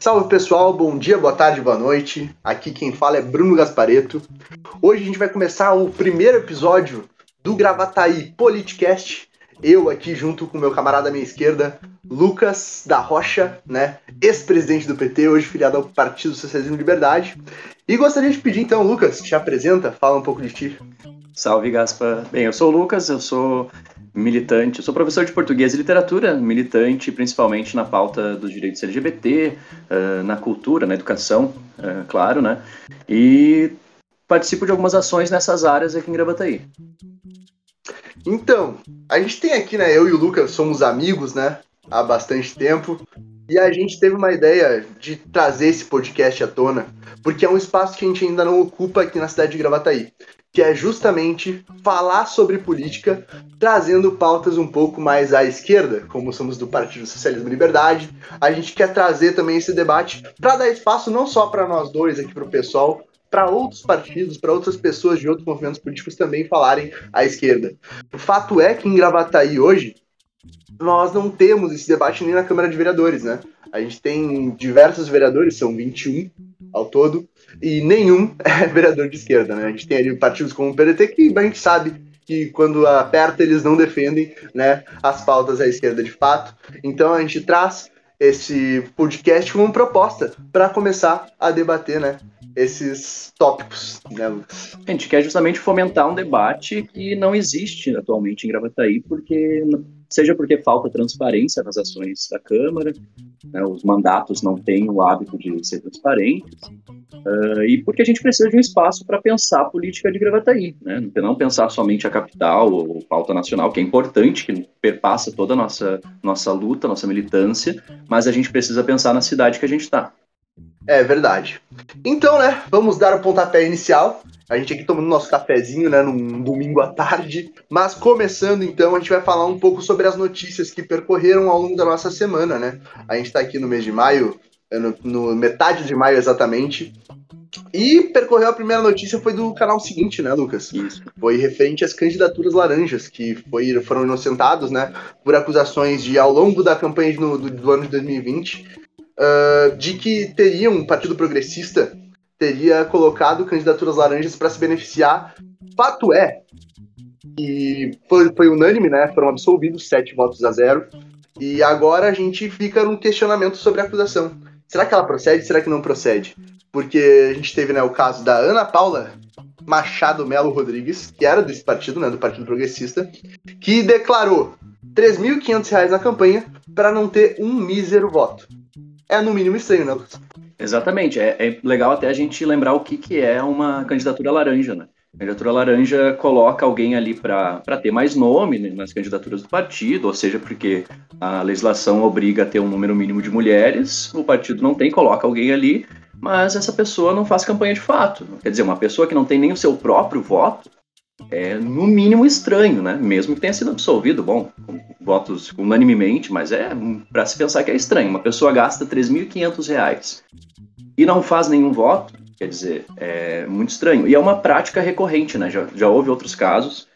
Salve pessoal, bom dia, boa tarde, boa noite. Aqui quem fala é Bruno Gasparetto. Hoje a gente vai começar o primeiro episódio do Gravataí Politcast. Eu aqui junto com meu camarada à minha esquerda, Lucas da Rocha, né? Ex-presidente do PT, hoje filiado ao Partido Socialismo e Liberdade. E gostaria de pedir então, Lucas, te apresenta, fala um pouco de ti. Salve, Gaspa. Bem, eu sou o Lucas, eu sou militante, eu sou professor de português e literatura, militante principalmente na pauta dos direitos LGBT, na cultura, na educação, claro, né? E participo de algumas ações nessas áreas aqui em Gravataí. Então, a gente tem aqui, né, eu e o Lucas somos amigos, né, há bastante tempo, e a gente teve uma ideia de trazer esse podcast à tona, porque é um espaço que a gente ainda não ocupa aqui na cidade de Gravataí, que é justamente falar sobre política, trazendo pautas um pouco mais à esquerda, como somos do Partido Socialismo e Liberdade. A gente quer trazer também esse debate para dar espaço não só para nós dois aqui, para o pessoal, para outros partidos, para outras pessoas de outros movimentos políticos também falarem à esquerda. O fato é que em Gravataí hoje, nós não temos esse debate nem na Câmara de Vereadores, né? A gente tem diversos vereadores, são 21 ao todo, e nenhum é vereador de esquerda, né? A gente tem ali partidos como o PDT, que a gente sabe que quando aperta eles não defendem, né, as pautas à esquerda de fato. Então a gente traz esse podcast como proposta para começar a debater, né, esses tópicos, né, Lucas? A gente quer justamente fomentar um debate que não existe atualmente em Gravataí, porque falta transparência nas ações da Câmara, né, os mandatos não têm o hábito de ser transparentes, e porque a gente precisa de um espaço para pensar a política de Gravataí, né, não pensar somente a capital ou pauta nacional, que é importante, que perpassa toda a nossa luta, nossa militância, mas a gente precisa pensar na cidade que a gente está. É verdade. Então, né, vamos dar o pontapé inicial. A gente aqui tomando nosso cafezinho, né, num domingo à tarde. Mas começando, então, a gente vai falar um pouco sobre as notícias que percorreram ao longo da nossa semana, né? A gente tá aqui no mês de maio, no metade de maio exatamente. E percorreu a primeira notícia foi do canal seguinte, né, Lucas? Isso. Foi referente às candidaturas laranjas, que foram inocentados, né, por acusações de, ao longo da campanha do ano de 2020... de que teria um Partido Progressista teria colocado candidaturas laranjas para se beneficiar. Fato é que foi unânime, né? Foram absolvidos 7 votos a 0. E agora a gente fica num questionamento sobre a acusação. Será que ela procede? Será que não procede? Porque a gente teve, né, o caso da Ana Paula Machado Melo Rodrigues, que era desse partido, né, do Partido Progressista, que declarou R$3.500 na campanha para não ter um mísero voto. É no mínimo estranho, né? Exatamente, é legal até a gente lembrar o que é uma candidatura laranja, né? A candidatura laranja coloca alguém ali para ter mais nome, né, nas candidaturas do partido, ou seja, porque a legislação obriga a ter um número mínimo de mulheres, o partido não tem, coloca alguém ali, mas essa pessoa não faz campanha de fato. Quer dizer, uma pessoa que não tem nem o seu próprio voto, é no mínimo estranho, né? Mesmo que tenha sido absolvido, bom, com votos unanimemente, mas é para se pensar que é estranho. Uma pessoa gasta R$3.500 e não faz nenhum voto, quer dizer, é muito estranho. E é uma prática recorrente, né? Já houve outros casos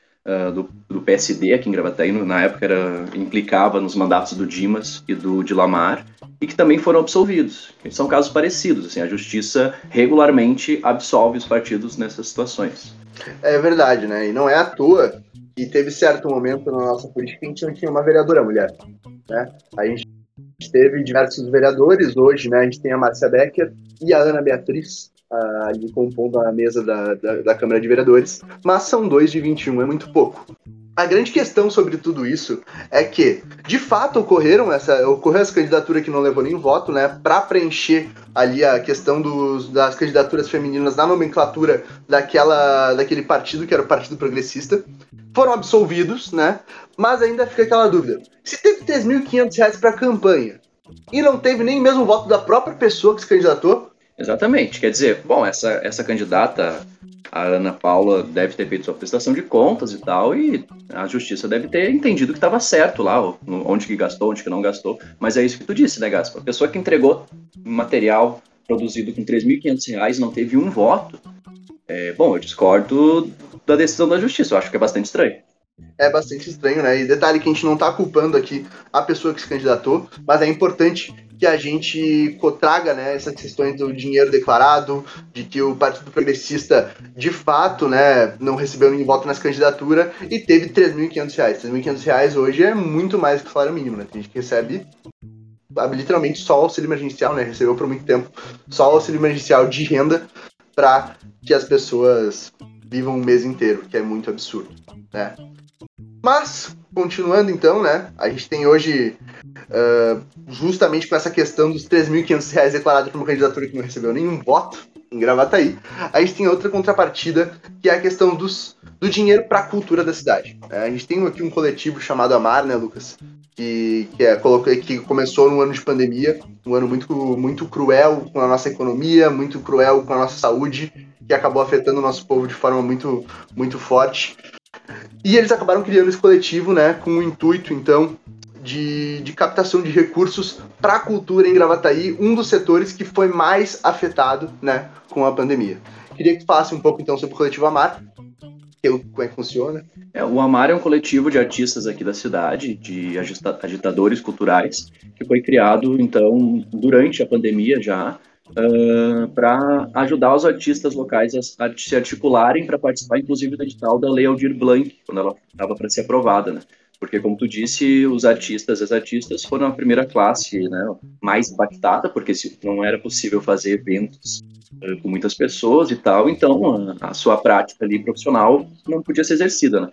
do PSD aqui em Gravataí, na época implicava nos mandatos do Dimas e do Dilamar, e que também foram absolvidos. São casos parecidos, assim, a justiça regularmente absolve os partidos nessas situações. É verdade, né? E não é à toa que teve certo momento na nossa política que a gente não tinha uma vereadora mulher, né? A gente teve diversos vereadores hoje, né? A gente tem a Márcia Becker e a Ana Beatriz ali compondo a mesa da Câmara de Vereadores, mas são 2 de 21, é muito pouco. A grande questão sobre tudo isso é que, de fato, ocorreu essa candidatura que não levou nenhum voto, né, para preencher ali a questão das candidaturas femininas na nomenclatura daquele partido, que era o Partido Progressista. Foram absolvidos, né, mas ainda fica aquela dúvida. Se teve R$3.500 para a campanha e não teve nem mesmo voto da própria pessoa que se candidatou? Exatamente, quer dizer, bom, essa candidata a Ana Paula deve ter feito sua prestação de contas e tal, e a justiça deve ter entendido que estava certo lá, onde que gastou, onde que não gastou, mas é isso que tu disse, né, Gaspa? A pessoa que entregou material produzido com R$3.500 não teve um voto, bom, eu discordo da decisão da justiça, eu acho que é bastante estranho. É bastante estranho, né? E detalhe que a gente não está culpando aqui a pessoa que se candidatou, mas é importante que a gente traga, né, essas questões do dinheiro declarado, de que o Partido Progressista, de fato, né, não recebeu nenhum voto nessa candidatura e teve R$3.500. R$3.500 hoje é muito mais que o salário mínimo, né? Tem gente que recebe literalmente só o auxílio emergencial, né? Recebeu por muito tempo só o auxílio emergencial de renda para que as pessoas vivam um mês inteiro, que é muito absurdo, né? Mas, continuando então, né, a gente tem hoje, justamente com essa questão dos R$3.500 declarados por uma candidatura que não recebeu nenhum voto em Gravataí, a gente tem outra contrapartida, que é a questão do dinheiro para a cultura da cidade. A gente tem aqui um coletivo chamado Amar, né, Lucas, que começou num ano de pandemia, um ano muito, muito cruel com a nossa economia, muito cruel com a nossa saúde, que acabou afetando o nosso povo de forma muito, muito forte. E eles acabaram criando esse coletivo, né, com o intuito, então, de captação de recursos para a cultura em Gravataí, um dos setores que foi mais afetado, né, com a pandemia. Queria que tu falasse um pouco, então, sobre o coletivo Amar, como é que funciona. O Amar é um coletivo de artistas aqui da cidade, de agitadores culturais, que foi criado, então, durante a pandemia já, para ajudar os artistas locais a se articularem para participar, inclusive, do edital da Lei Aldir Blanc, quando ela estava para ser aprovada, né? Porque, como tu disse, os artistas e as artistas foram a primeira classe, né, mais impactada, porque não era possível fazer eventos com muitas pessoas e tal, então a sua prática ali profissional não podia ser exercida, né?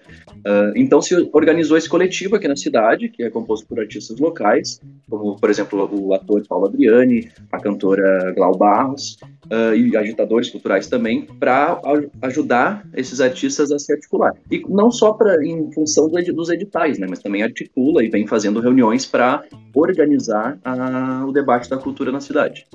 Então se organizou esse coletivo aqui na cidade, que é composto por artistas locais, como, por exemplo, o ator Paulo Adriani, a cantora Glau Barros, e agitadores culturais também, para ajudar esses artistas a se articular. E não só em função dos editais, né, mas também articula e vem fazendo reuniões para organizar o debate da cultura na cidade.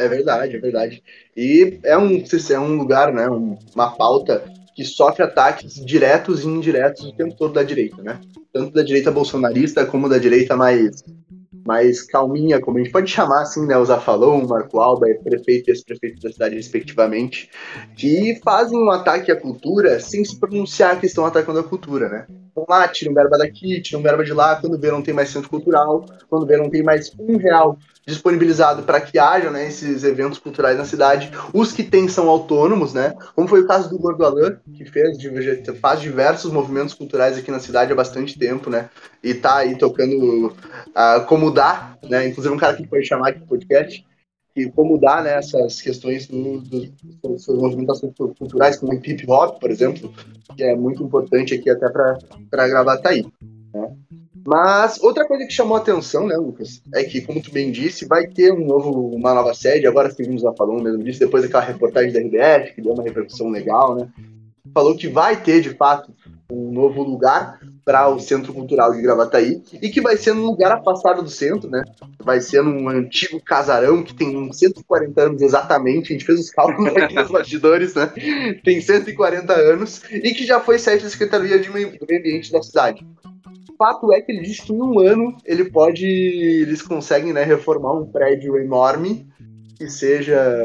É verdade, é verdade. E é um lugar, né, uma pauta que sofre ataques diretos e indiretos o tempo todo da direita, né? Tanto da direita bolsonarista como da direita mais calminha, como a gente pode chamar assim, né, o Zafalon, o Marco Alba, prefeito e ex-prefeito da cidade, respectivamente, que fazem um ataque à cultura sem se pronunciar que estão atacando a cultura, né? Vão lá, tiram verba daqui, tiram verba de lá, quando vê não tem mais centro cultural, quando vê não tem mais R$1 disponibilizado para que haja, né, esses eventos culturais na cidade. Os que tem são autônomos, né? Como foi o caso do Bordalo, que faz diversos movimentos culturais aqui na cidade há bastante tempo, né? E tá aí tocando como dá, né? Inclusive um cara que foi chamar aqui no podcast, e como dá, né, essas questões dos movimentações culturais, como o hip hop, por exemplo, que é muito importante aqui até para Gravataí, né? Mas outra coisa que chamou a atenção, né, Lucas, é que, como tu bem disse, vai ter uma nova sede, agora seguimos lá falando mesmo disso, depois daquela reportagem da RBS, que deu uma repercussão legal, né? Falou que vai ter, de fato, um novo lugar para o Centro Cultural de Gravataí, e que vai ser num lugar afastado do centro, né? Vai ser num antigo casarão que tem 140 anos exatamente, a gente fez os cálculos aqui nos bastidores, né? Tem 140 anos, e que já foi sede da Secretaria de Meio Ambiente da cidade. O fato é que ele diz que em um ano eles conseguem, né, reformar um prédio enorme que seja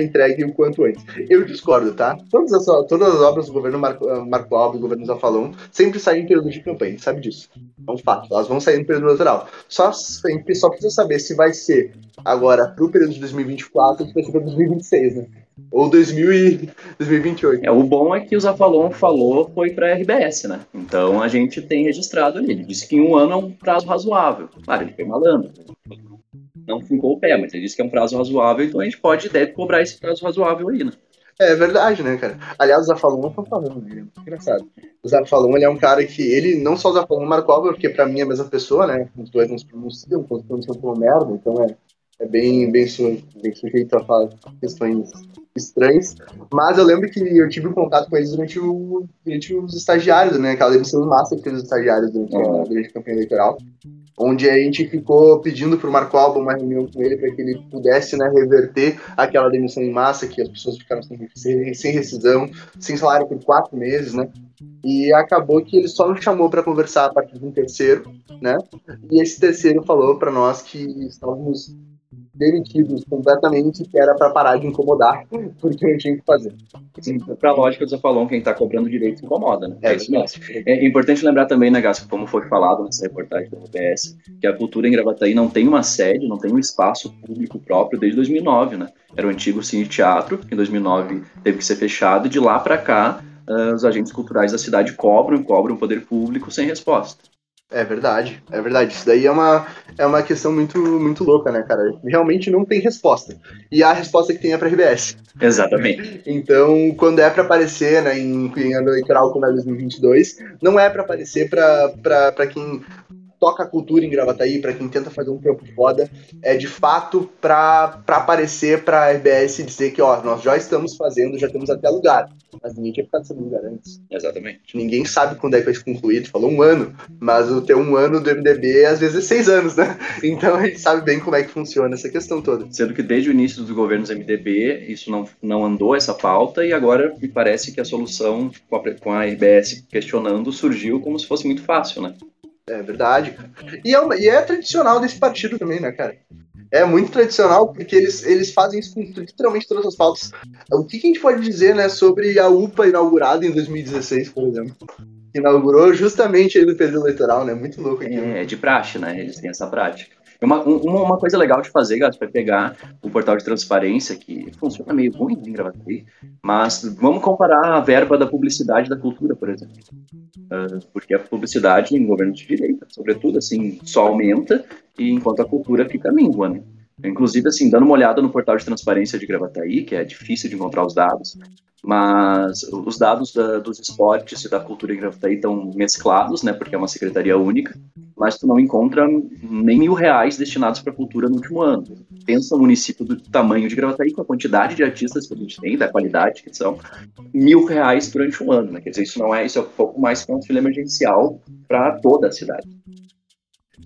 entregue o quanto antes. Eu discordo, tá? Todas as obras do governo Marco Alba e do governo Zafalon sempre saem em período de campanha, a gente sabe disso. É um fato, elas vão sair no período eleitoral. A gente só precisa saber se vai ser agora pro período de 2024 ou se vai ser para 2026, né? Ou 2028. Né? O bom é que o Zafalon foi para a RBS, né? Então a gente tem registrado ali. Ele disse que em um ano é um prazo razoável. Claro, ele foi malandro, não ficou o pé, mas ele disse que é um prazo razoável, então a gente deve cobrar esse prazo razoável aí, né? É verdade, né, cara? Aliás, o Zafalon tá falando, né? Engraçado. O Zafalon, ele é um cara que, ele não só o Zafalon Marco Alba, porque pra mim é a mesma pessoa, né? Os dois não se pronunciam, os dois não são merda, então é bem sujeito a falar questões estranhos, mas eu lembro que eu tive um contato com eles durante os estagiários, né, aquela demissão massa que fez os estagiários durante a campanha eleitoral, onde a gente ficou pedindo pro Marco Alba uma reunião com ele para que ele pudesse, né, reverter aquela demissão em massa, que as pessoas ficaram sem rescisão, sem salário por 4 meses, né, e acabou que ele só nos chamou para conversar a partir de um terceiro, né, e esse terceiro falou para nós que estávamos demitidos completamente, que era para parar de incomodar, porque eu tinha que fazer. Sim, para a lógica do Zafalon, quem está cobrando direito incomoda, né? É isso mesmo. É importante lembrar também, né, Gasco, como foi falado nessa reportagem da RBS, que a cultura em Gravataí não tem uma sede, não tem um espaço público próprio desde 2009, né? Era o antigo cine-teatro, que em 2009 teve que ser fechado, e de lá para cá, os agentes culturais da cidade cobram o poder público sem resposta. É verdade. Isso daí é uma questão muito, muito louca, né, cara? Realmente não tem resposta. E a resposta que tem é pra RBS. Exatamente. Então, quando é pra aparecer, né, em ano eleitoral como é 2022, não é pra aparecer pra quem toca a cultura em Gravataí, pra quem tenta fazer um trampo foda, é de fato pra aparecer pra RBS e dizer que, ó, nós já estamos fazendo, já temos até lugar. Mas ninguém tinha ficado sabendo lugar antes. Exatamente. Ninguém sabe quando é que vai ser concluído, falou 1 ano, mas o ter 1 ano do MDB às vezes é 6 anos, né? Então a gente sabe bem como é que funciona essa questão toda. Sendo que desde o início dos governos MDB, isso não andou, essa pauta, e agora me parece que a solução com a RBS questionando surgiu como se fosse muito fácil, né? É verdade, cara. E é tradicional desse partido também, né, cara? É muito tradicional, porque eles fazem isso com literalmente todas as pautas. O que a gente pode dizer, né, sobre a UPA inaugurada em 2016, por exemplo? Que inaugurou justamente aí no período eleitoral, né? Muito louco aqui. É de praxe, né? Eles têm essa prática. Uma coisa legal de fazer, Gato, é pegar o portal de transparência, que funciona meio ruim em Gravataí, mas vamos comparar a verba da publicidade da cultura, por exemplo. Porque a publicidade em governo de direita, sobretudo, assim, só aumenta, e enquanto a cultura fica míngua, né? Inclusive, assim, dando uma olhada no portal de transparência de Gravataí, que é difícil de encontrar os dados, mas os dados dos esportes e da cultura em Gravataí estão mesclados, né, porque é uma secretaria única, mas tu não encontra nem R$1.000 destinados para cultura no último ano. Pensa o município do tamanho de Gravataí, com a quantidade de artistas que a gente tem, da qualidade, que são R$1.000 durante um ano, né, quer dizer, isso é um pouco mais que um auxílio emergencial para toda a cidade.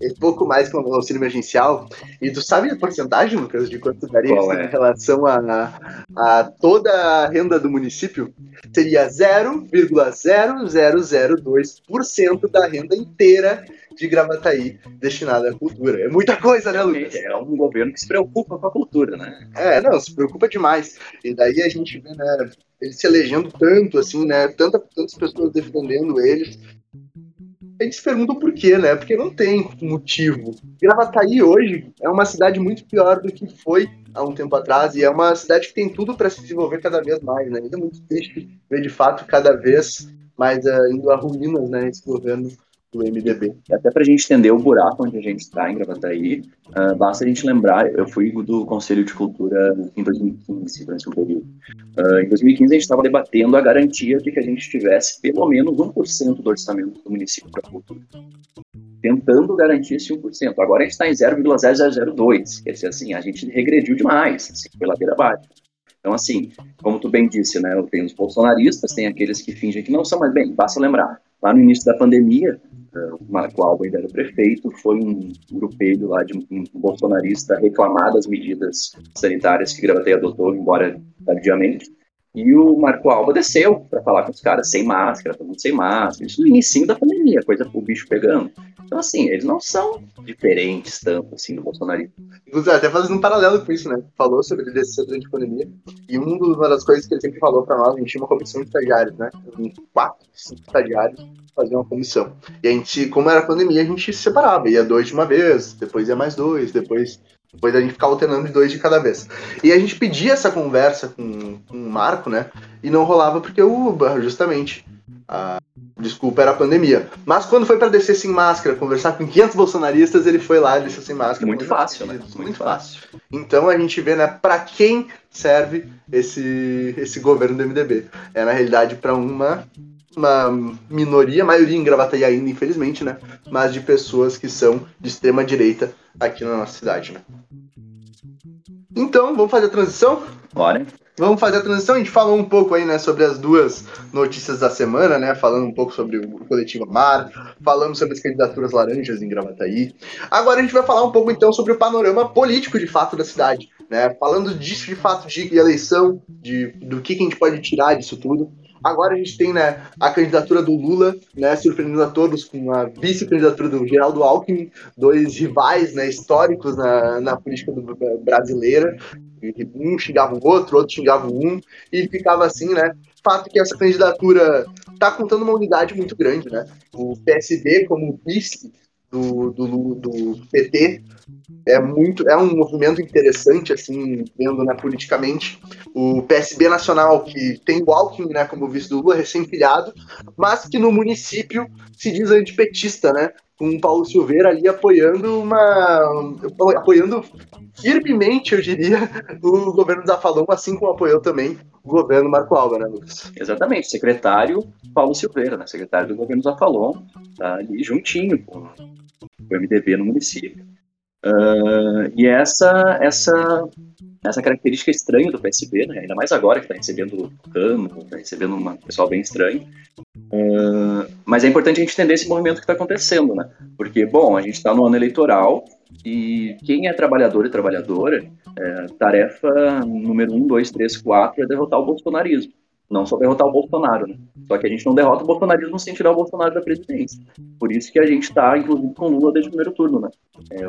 É pouco mais que um auxílio emergencial. E tu sabe a porcentagem, Lucas, de quanto daria isso em relação a toda a renda do município? Seria 0,0002% da renda inteira de Gravataí destinada à cultura. É muita coisa, né, Lucas? É um governo que se preocupa com a cultura, né? É, não, se preocupa demais. E daí a gente vê, né, ele se elegendo tanto, assim, né, tantas pessoas defendendo eles. A gente se pergunta o porquê, né? Porque não tem motivo. Gravataí hoje é uma cidade muito pior do que foi há um tempo atrás, e é uma cidade que tem tudo para se desenvolver cada vez mais, né? Ainda é muito triste ver, de fato, cada vez mais indo a ruínas, né, esse governo do MDB. E até para a gente entender o buraco onde a gente está em Gravataí, basta a gente lembrar, eu fui do Conselho de Cultura em 2015, durante o período. Em 2015 a gente estava debatendo a garantia de que a gente tivesse pelo menos 1% do orçamento do município para a cultura. Tentando garantir esse 1%. Agora a gente está em 0,0002, quer dizer, assim, a gente regrediu demais, assim, foi ladeira abaixo. Então, assim, como tu bem disse, né, tem os bolsonaristas, tem aqueles que fingem que não são, mas, bem, basta lembrar, lá no início da pandemia, o Marco Alba ainda era o prefeito, foi um grupelho lá de um bolsonarista reclamar das medidas sanitárias que Gravataí adotou, embora tardiamente, e o Marco Alba desceu para falar com os caras sem máscara, todo mundo sem máscara, isso no início da pandemia, coisa pro bicho pegando. Então, assim, eles não são diferentes tanto, assim, do bolsonarismo. Inclusive, até fazendo um paralelo com isso, né? Falou sobre ele descer durante a pandemia. E uma das coisas que ele sempre falou pra nós, a gente tinha uma comissão de estagiários, né? 4, 5 estagiários faziam uma comissão. E a gente, como era pandemia, a gente se separava. Ia 2 de uma vez, depois ia mais 2, depois a gente ficava alternando de 2 de cada vez. E a gente pedia essa conversa com o Marco, né? E não rolava porque justamente, a desculpa era a pandemia. Mas quando foi para descer sem máscara, conversar com 500 bolsonaristas, ele foi lá e desceu sem máscara. Muito fácil, né? Muito fácil. Então a gente vê, né, para quem serve esse governo do MDB. É, na realidade, para uma minoria, a maioria em Gravataí ainda, infelizmente, né? Mas de pessoas que são de extrema direita aqui na nossa cidade, né? Então, vamos fazer a transição? Bora. Vamos fazer a transição. A gente falou um pouco aí, né, sobre as duas notícias da semana, né, falando um pouco sobre o coletivo Amar, falamos sobre as candidaturas laranjas em Gravataí. Agora a gente vai falar um pouco, então, sobre o panorama político, de fato, da cidade, né, falando disso, de fato, de eleição, do que a gente pode tirar disso tudo. Agora a gente tem, né, a candidatura do Lula, né, surpreendendo a todos com a vice-candidatura do Geraldo Alckmin, dois rivais, né, históricos na política brasileira. Um xingava o outro xingava um, e ficava assim, né? Fato que essa candidatura tá contando uma unidade muito grande, né? O PSD, como vice do PT, é um movimento interessante, assim, vendo, né, politicamente. O PSB nacional, que tem o Alckmin, né, como vice do Lula, recém-filiado, mas que no município se diz antipetista, né? Com o Paulo Silveira ali apoiando firmemente, eu diria, o governo Zafalon, assim como apoiou também o governo Marco Alba, né, Lucas? Exatamente, secretário Paulo Silveira, né, secretário do governo Zafalon, tá ali juntinho com o MDB no município. E essa característica estranha do PSB, né, ainda mais agora que está recebendo cano, está recebendo um pessoal bem estranho, mas é importante a gente entender esse movimento que está acontecendo, né, porque, bom, a gente está no ano eleitoral e quem é trabalhador e trabalhadora, tarefa número 1, 2, 3, 4 é derrotar o bolsonarismo. Não só derrotar o Bolsonaro, né? Só que a gente não derrota o bolsonarismo sem tirar o Bolsonaro da presidência. Por isso que a gente está, inclusive, com o Lula desde o primeiro turno, né?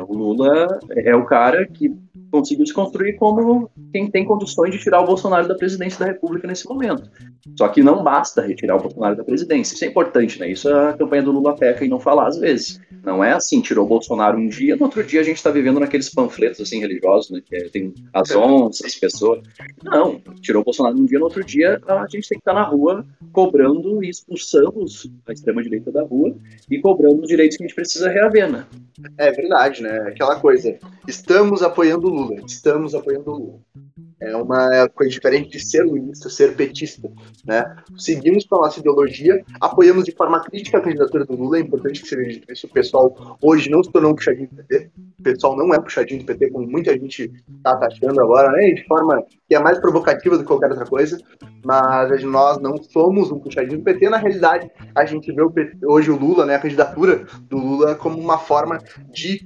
O Lula é o cara que conseguiu se construir como quem tem condições de tirar o Bolsonaro da presidência da República nesse momento. Só que não basta retirar o Bolsonaro da presidência. Isso é importante, né? Isso a campanha do Lula peca em não falar às vezes. Não é assim, tirou o Bolsonaro um dia, no outro dia a gente está vivendo naqueles panfletos, assim, religiosos, né? Que tem as onças, as pessoas. Não, tirou o Bolsonaro um dia, no outro dia a gente tem que estar na rua cobrando e expulsando a extrema-direita da rua e cobrando os direitos que a gente precisa reaver, né? É verdade, né? Aquela coisa, estamos apoiando o Lula. É uma coisa diferente de ser lulista, ser petista, né? Seguimos para a nossa ideologia, apoiamos de forma crítica a candidatura do Lula, é importante que seja dito isso. O pessoal hoje não se tornou um puxadinho do PT, o pessoal não é puxadinho do PT, como muita gente está taxando agora, né? De forma que é mais provocativa do que qualquer outra coisa, mas nós não somos um puxadinho do PT. Na realidade, a gente vê hoje o Lula, né, a candidatura do Lula como uma forma de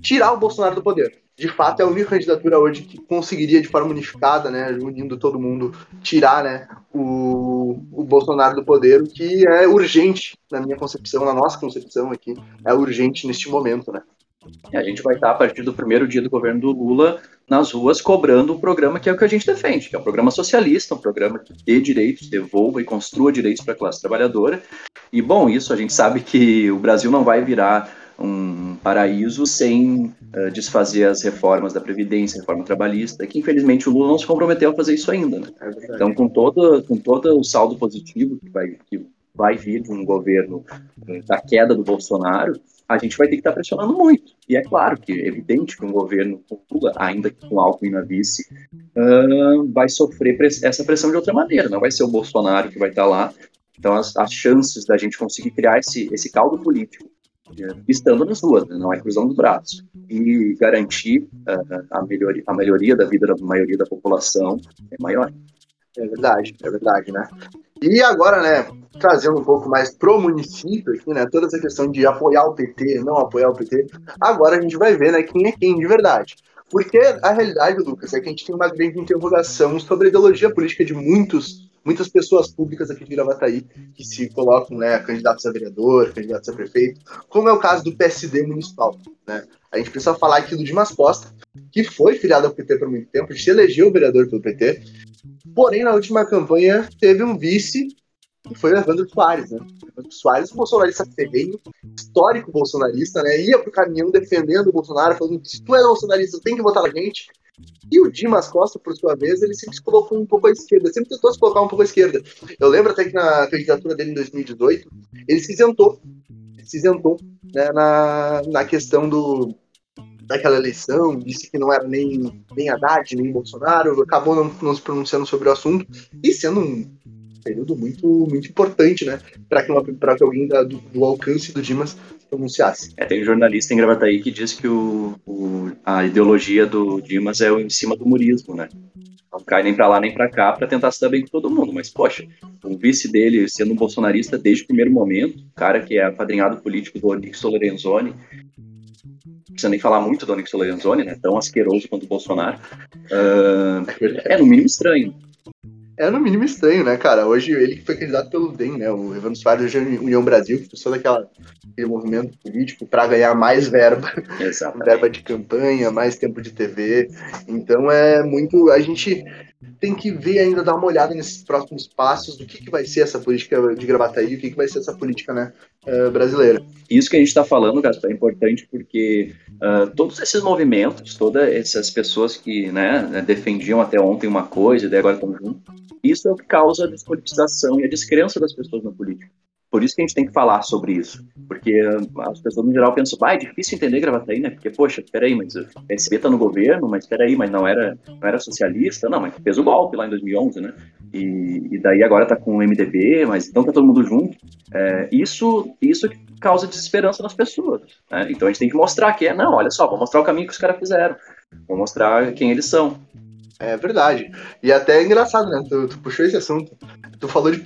tirar o Bolsonaro do poder. De fato, é a única candidatura hoje que conseguiria, de forma unificada, né, unindo todo mundo, tirar, né, o Bolsonaro do poder, o que é urgente, na minha concepção, na nossa concepção aqui, é urgente neste momento, né. A gente vai estar, a partir do primeiro dia do governo do Lula, nas ruas cobrando um programa que é o que a gente defende, que é um programa socialista, um programa que dê direitos, devolva e construa direitos para a classe trabalhadora. E, bom, isso a gente sabe que o Brasil não vai virar um paraíso sem desfazer as reformas da Previdência, reforma trabalhista, que infelizmente o Lula não se comprometeu a fazer isso ainda, né? É, então, com todo o saldo positivo que vai vir de um governo da queda do Bolsonaro, a gente vai ter que estar pressionando muito. E é claro que, é evidente que um governo com Lula, ainda que com Alckmin na vice, vai sofrer essa pressão de outra maneira. Não vai ser o Bolsonaro que vai estar lá. Então, as chances da gente conseguir criar esse caldo político estando nas ruas, né? Não é cruzando os braços, e garantir a melhoria da vida da maioria da população é maior. É verdade, né? E agora, né, trazendo um pouco mais pro município aqui, né, toda essa questão de apoiar o PT, não apoiar o PT, agora a gente vai ver, né, quem é quem de verdade. Porque a realidade, Lucas, é que a gente tem uma grande interrogação sobre a ideologia política de muitas pessoas públicas aqui de Gravataí que se colocam, né, candidatos a vereador, candidatos a prefeito, como é o caso do PSD municipal, né? A gente precisa falar aqui do Dimas Costa, que foi filiado ao PT por muito tempo, se elegeu vereador pelo PT, porém na última campanha teve um vice que foi o Evandro Soares, né? Evandro Soares, bolsonarista ferrenho, histórico bolsonarista, né? Ia pro caminhão defendendo o Bolsonaro, falando que se tu é bolsonarista, tem que votar na gente. E o Dimas Costa, por sua vez, ele sempre se colocou um pouco à esquerda, sempre tentou se colocar um pouco à esquerda. Eu lembro até que na candidatura dele em 2018, ele se isentou, né, na questão daquela eleição, disse que não era nem Haddad, nem Bolsonaro, acabou não se pronunciando sobre o assunto, e sendo um período muito importante, né, para que alguém do alcance do Dimas pronunciasse. Tem um jornalista em Gravataí que diz que a ideologia do Dimas é em cima do humorismo, né? Não cai nem pra lá nem pra cá pra tentar se dar bem com todo mundo, mas poxa, o vice dele sendo um bolsonarista desde o primeiro momento, o cara que é apadrinhado político do Onyx Lorenzoni, não precisa nem falar muito do Onyx Lorenzoni, né? Tão asqueroso quanto o Bolsonaro, no mínimo estranho. É no mínimo estranho, né, cara? Hoje ele foi candidato pelo DEM, né? O Evandro hoje é União Brasil, que passou daquele movimento político para ganhar mais verba. Exatamente. Verba de campanha, mais tempo de TV. Então é muito... A gente tem que ver ainda, dar uma olhada nesses próximos passos do que vai ser essa política de Gravataí, o que vai ser essa política, né, brasileira. Isso que a gente está falando, Gaspar, é importante porque todos esses movimentos, todas essas pessoas que, né, defendiam até ontem uma coisa e agora estão juntos, isso é o que causa a despolitização e a descrença das pessoas na política. Por isso que a gente tem que falar sobre isso. Porque as pessoas, no geral, pensam, é difícil entender Gravataí, né? Porque, poxa, peraí, mas o PSB tá no governo, mas peraí, mas não era socialista? Não, mas fez o golpe lá em 2011, né? E daí agora tá com o MDB, mas então tá todo mundo junto. Isso causa desesperança nas pessoas, né? Então a gente tem que mostrar que olha só, vou mostrar o caminho que os caras fizeram. Vou mostrar quem eles são. É verdade. E até é engraçado, né? Tu puxou esse assunto. Tu falou de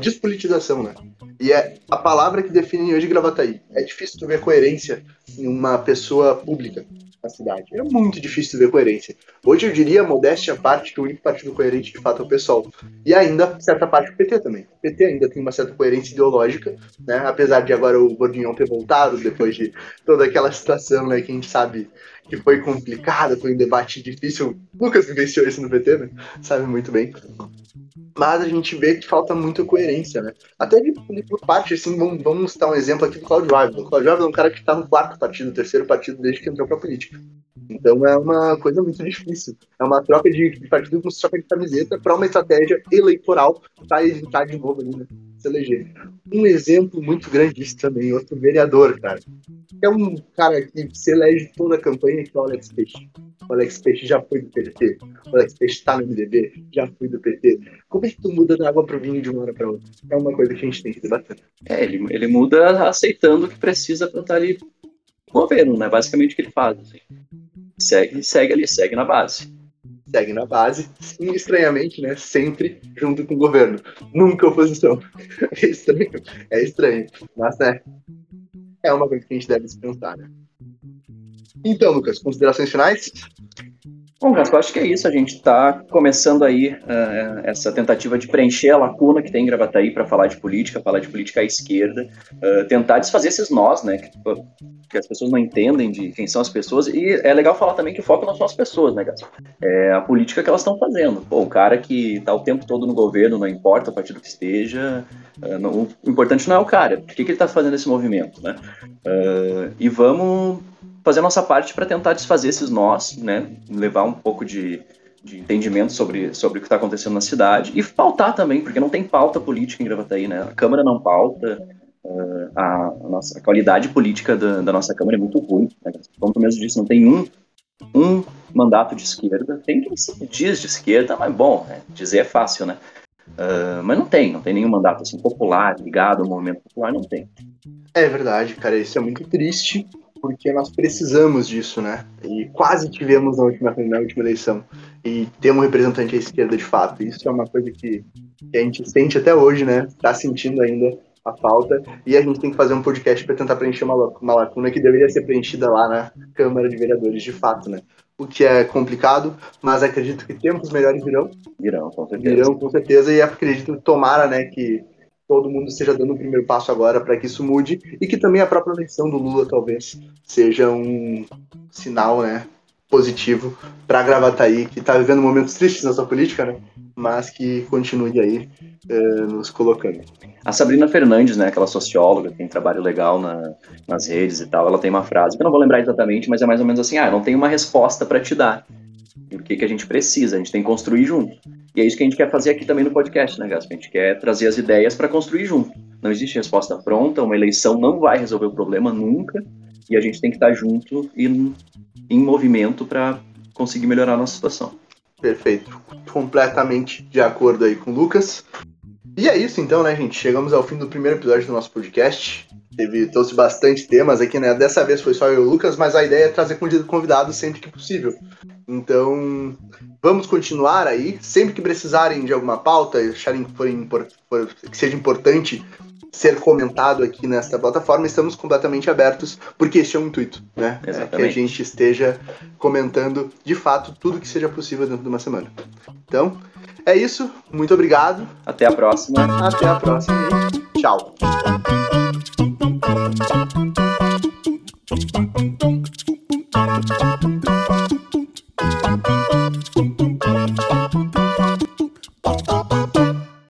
despolitização, né? E é a palavra que define hoje Gravataí. É difícil tu ver coerência em uma pessoa pública na cidade. É muito difícil tu ver coerência. Hoje eu diria, modéstia à parte, que o único partido coerente de fato é o PSOL. E ainda, certa parte, o PT também. O PT ainda tem uma certa coerência ideológica, né? Apesar de agora o Bordignon ter voltado, depois de toda aquela situação, né? Que a gente sabe que foi complicada, foi um debate difícil. O Lucas vivenciou isso no PT, né? Sabe muito bem. Mas a gente vê que falta muita coerência, né? Até por parte, assim, vamos citar um exemplo aqui do Cláudio Álvaro. O Cláudio Álvaro é um cara que está no quarto partido, no terceiro partido, desde que entrou para a política. Então é uma coisa muito difícil. É uma troca de partido com troca de camiseta para uma estratégia eleitoral para evitar de novo ali, né, se eleger. Um exemplo muito grande disso também, outro vereador, cara. É um cara que se elege toda a campanha, que é o Alex Peixe. O Alex Peixe já foi do PT. O Alex Peixe está no MDB, já foi do PT. Como é que tu muda da água pro vinho de uma hora para outra? É uma coisa que a gente tem que debater. Ele muda aceitando que precisa para estar ali no governo, né? Basicamente o que ele faz, assim. Segue na base. Segue na base, sim, estranhamente, né? Sempre junto com o governo. Nunca oposição. É estranho. Mas, né? É uma coisa que a gente deve se perguntar, né? Então, Lucas, considerações finais? Bom, Gaspar, acho que é isso. A gente está começando aí essa tentativa de preencher a lacuna que tem em Gravataí para falar de política à esquerda, tentar desfazer esses nós, né, que as pessoas não entendem de quem são as pessoas. E é legal falar também que o foco não são as pessoas, né, Gaspar? É a política que elas estão fazendo. Pô, o cara que está o tempo todo no governo, não importa o partido que esteja, o importante não é o cara. Por que ele está fazendo esse movimento, né? E vamos fazer a nossa parte para tentar desfazer esses nós, né? Levar um pouco de entendimento sobre o que está acontecendo na cidade e pautar também, porque não tem pauta política em Gravataí, né? A Câmara não pauta, a qualidade política da nossa Câmara é muito ruim, né? Como tu mesmo disse, não tem um mandato de esquerda, tem quem se diz de esquerda, mas bom, né? Dizer é fácil, né? Mas não tem nenhum mandato assim, popular, ligado ao movimento popular, não tem. É verdade, cara, isso é muito triste, porque nós precisamos disso, né? E quase tivemos na última eleição. E ter um representante à esquerda, de fato. Isso é uma coisa que a gente sente até hoje, né? Tá sentindo ainda a falta. E a gente tem que fazer um podcast para tentar preencher uma lacuna que deveria ser preenchida lá na Câmara de Vereadores, de fato, né? O que é complicado, mas acredito que tempos melhores virão. Virão, com certeza. E acredito, tomara, né, que todo mundo esteja dando o primeiro passo agora para que isso mude e que também a própria eleição do Lula talvez seja um sinal, né, positivo para Gravataí, que está vivendo momentos tristes na sua política, né, mas que continue aí nos colocando. A Sabrina Fernandes, né, aquela socióloga que tem trabalho legal nas redes e tal, ela tem uma frase que eu não vou lembrar exatamente, mas é mais ou menos assim, eu não tenho uma resposta para te dar. O que a gente precisa, a gente tem que construir junto. E é isso que a gente quer fazer aqui também no podcast, né, Gaspa? A gente quer trazer as ideias para construir junto. Não existe resposta pronta, uma eleição não vai resolver o problema nunca, e a gente tem que estar junto e em movimento para conseguir melhorar a nossa situação. Perfeito. Completamente de acordo aí com o Lucas. E é isso então, né, gente? Chegamos ao fim do primeiro episódio do nosso podcast. Trouxe bastante temas aqui, né? Dessa vez foi só eu e o Lucas, mas a ideia é trazer convidados sempre que possível. Então, vamos continuar aí. Sempre que precisarem de alguma pauta, acharem que seja importante ser comentado aqui nesta plataforma, estamos completamente abertos, porque este é o intuito, né? Exatamente. É que a gente esteja comentando, de fato, tudo que seja possível dentro de uma semana. Então, é isso. Muito obrigado. Até a próxima. Tchau.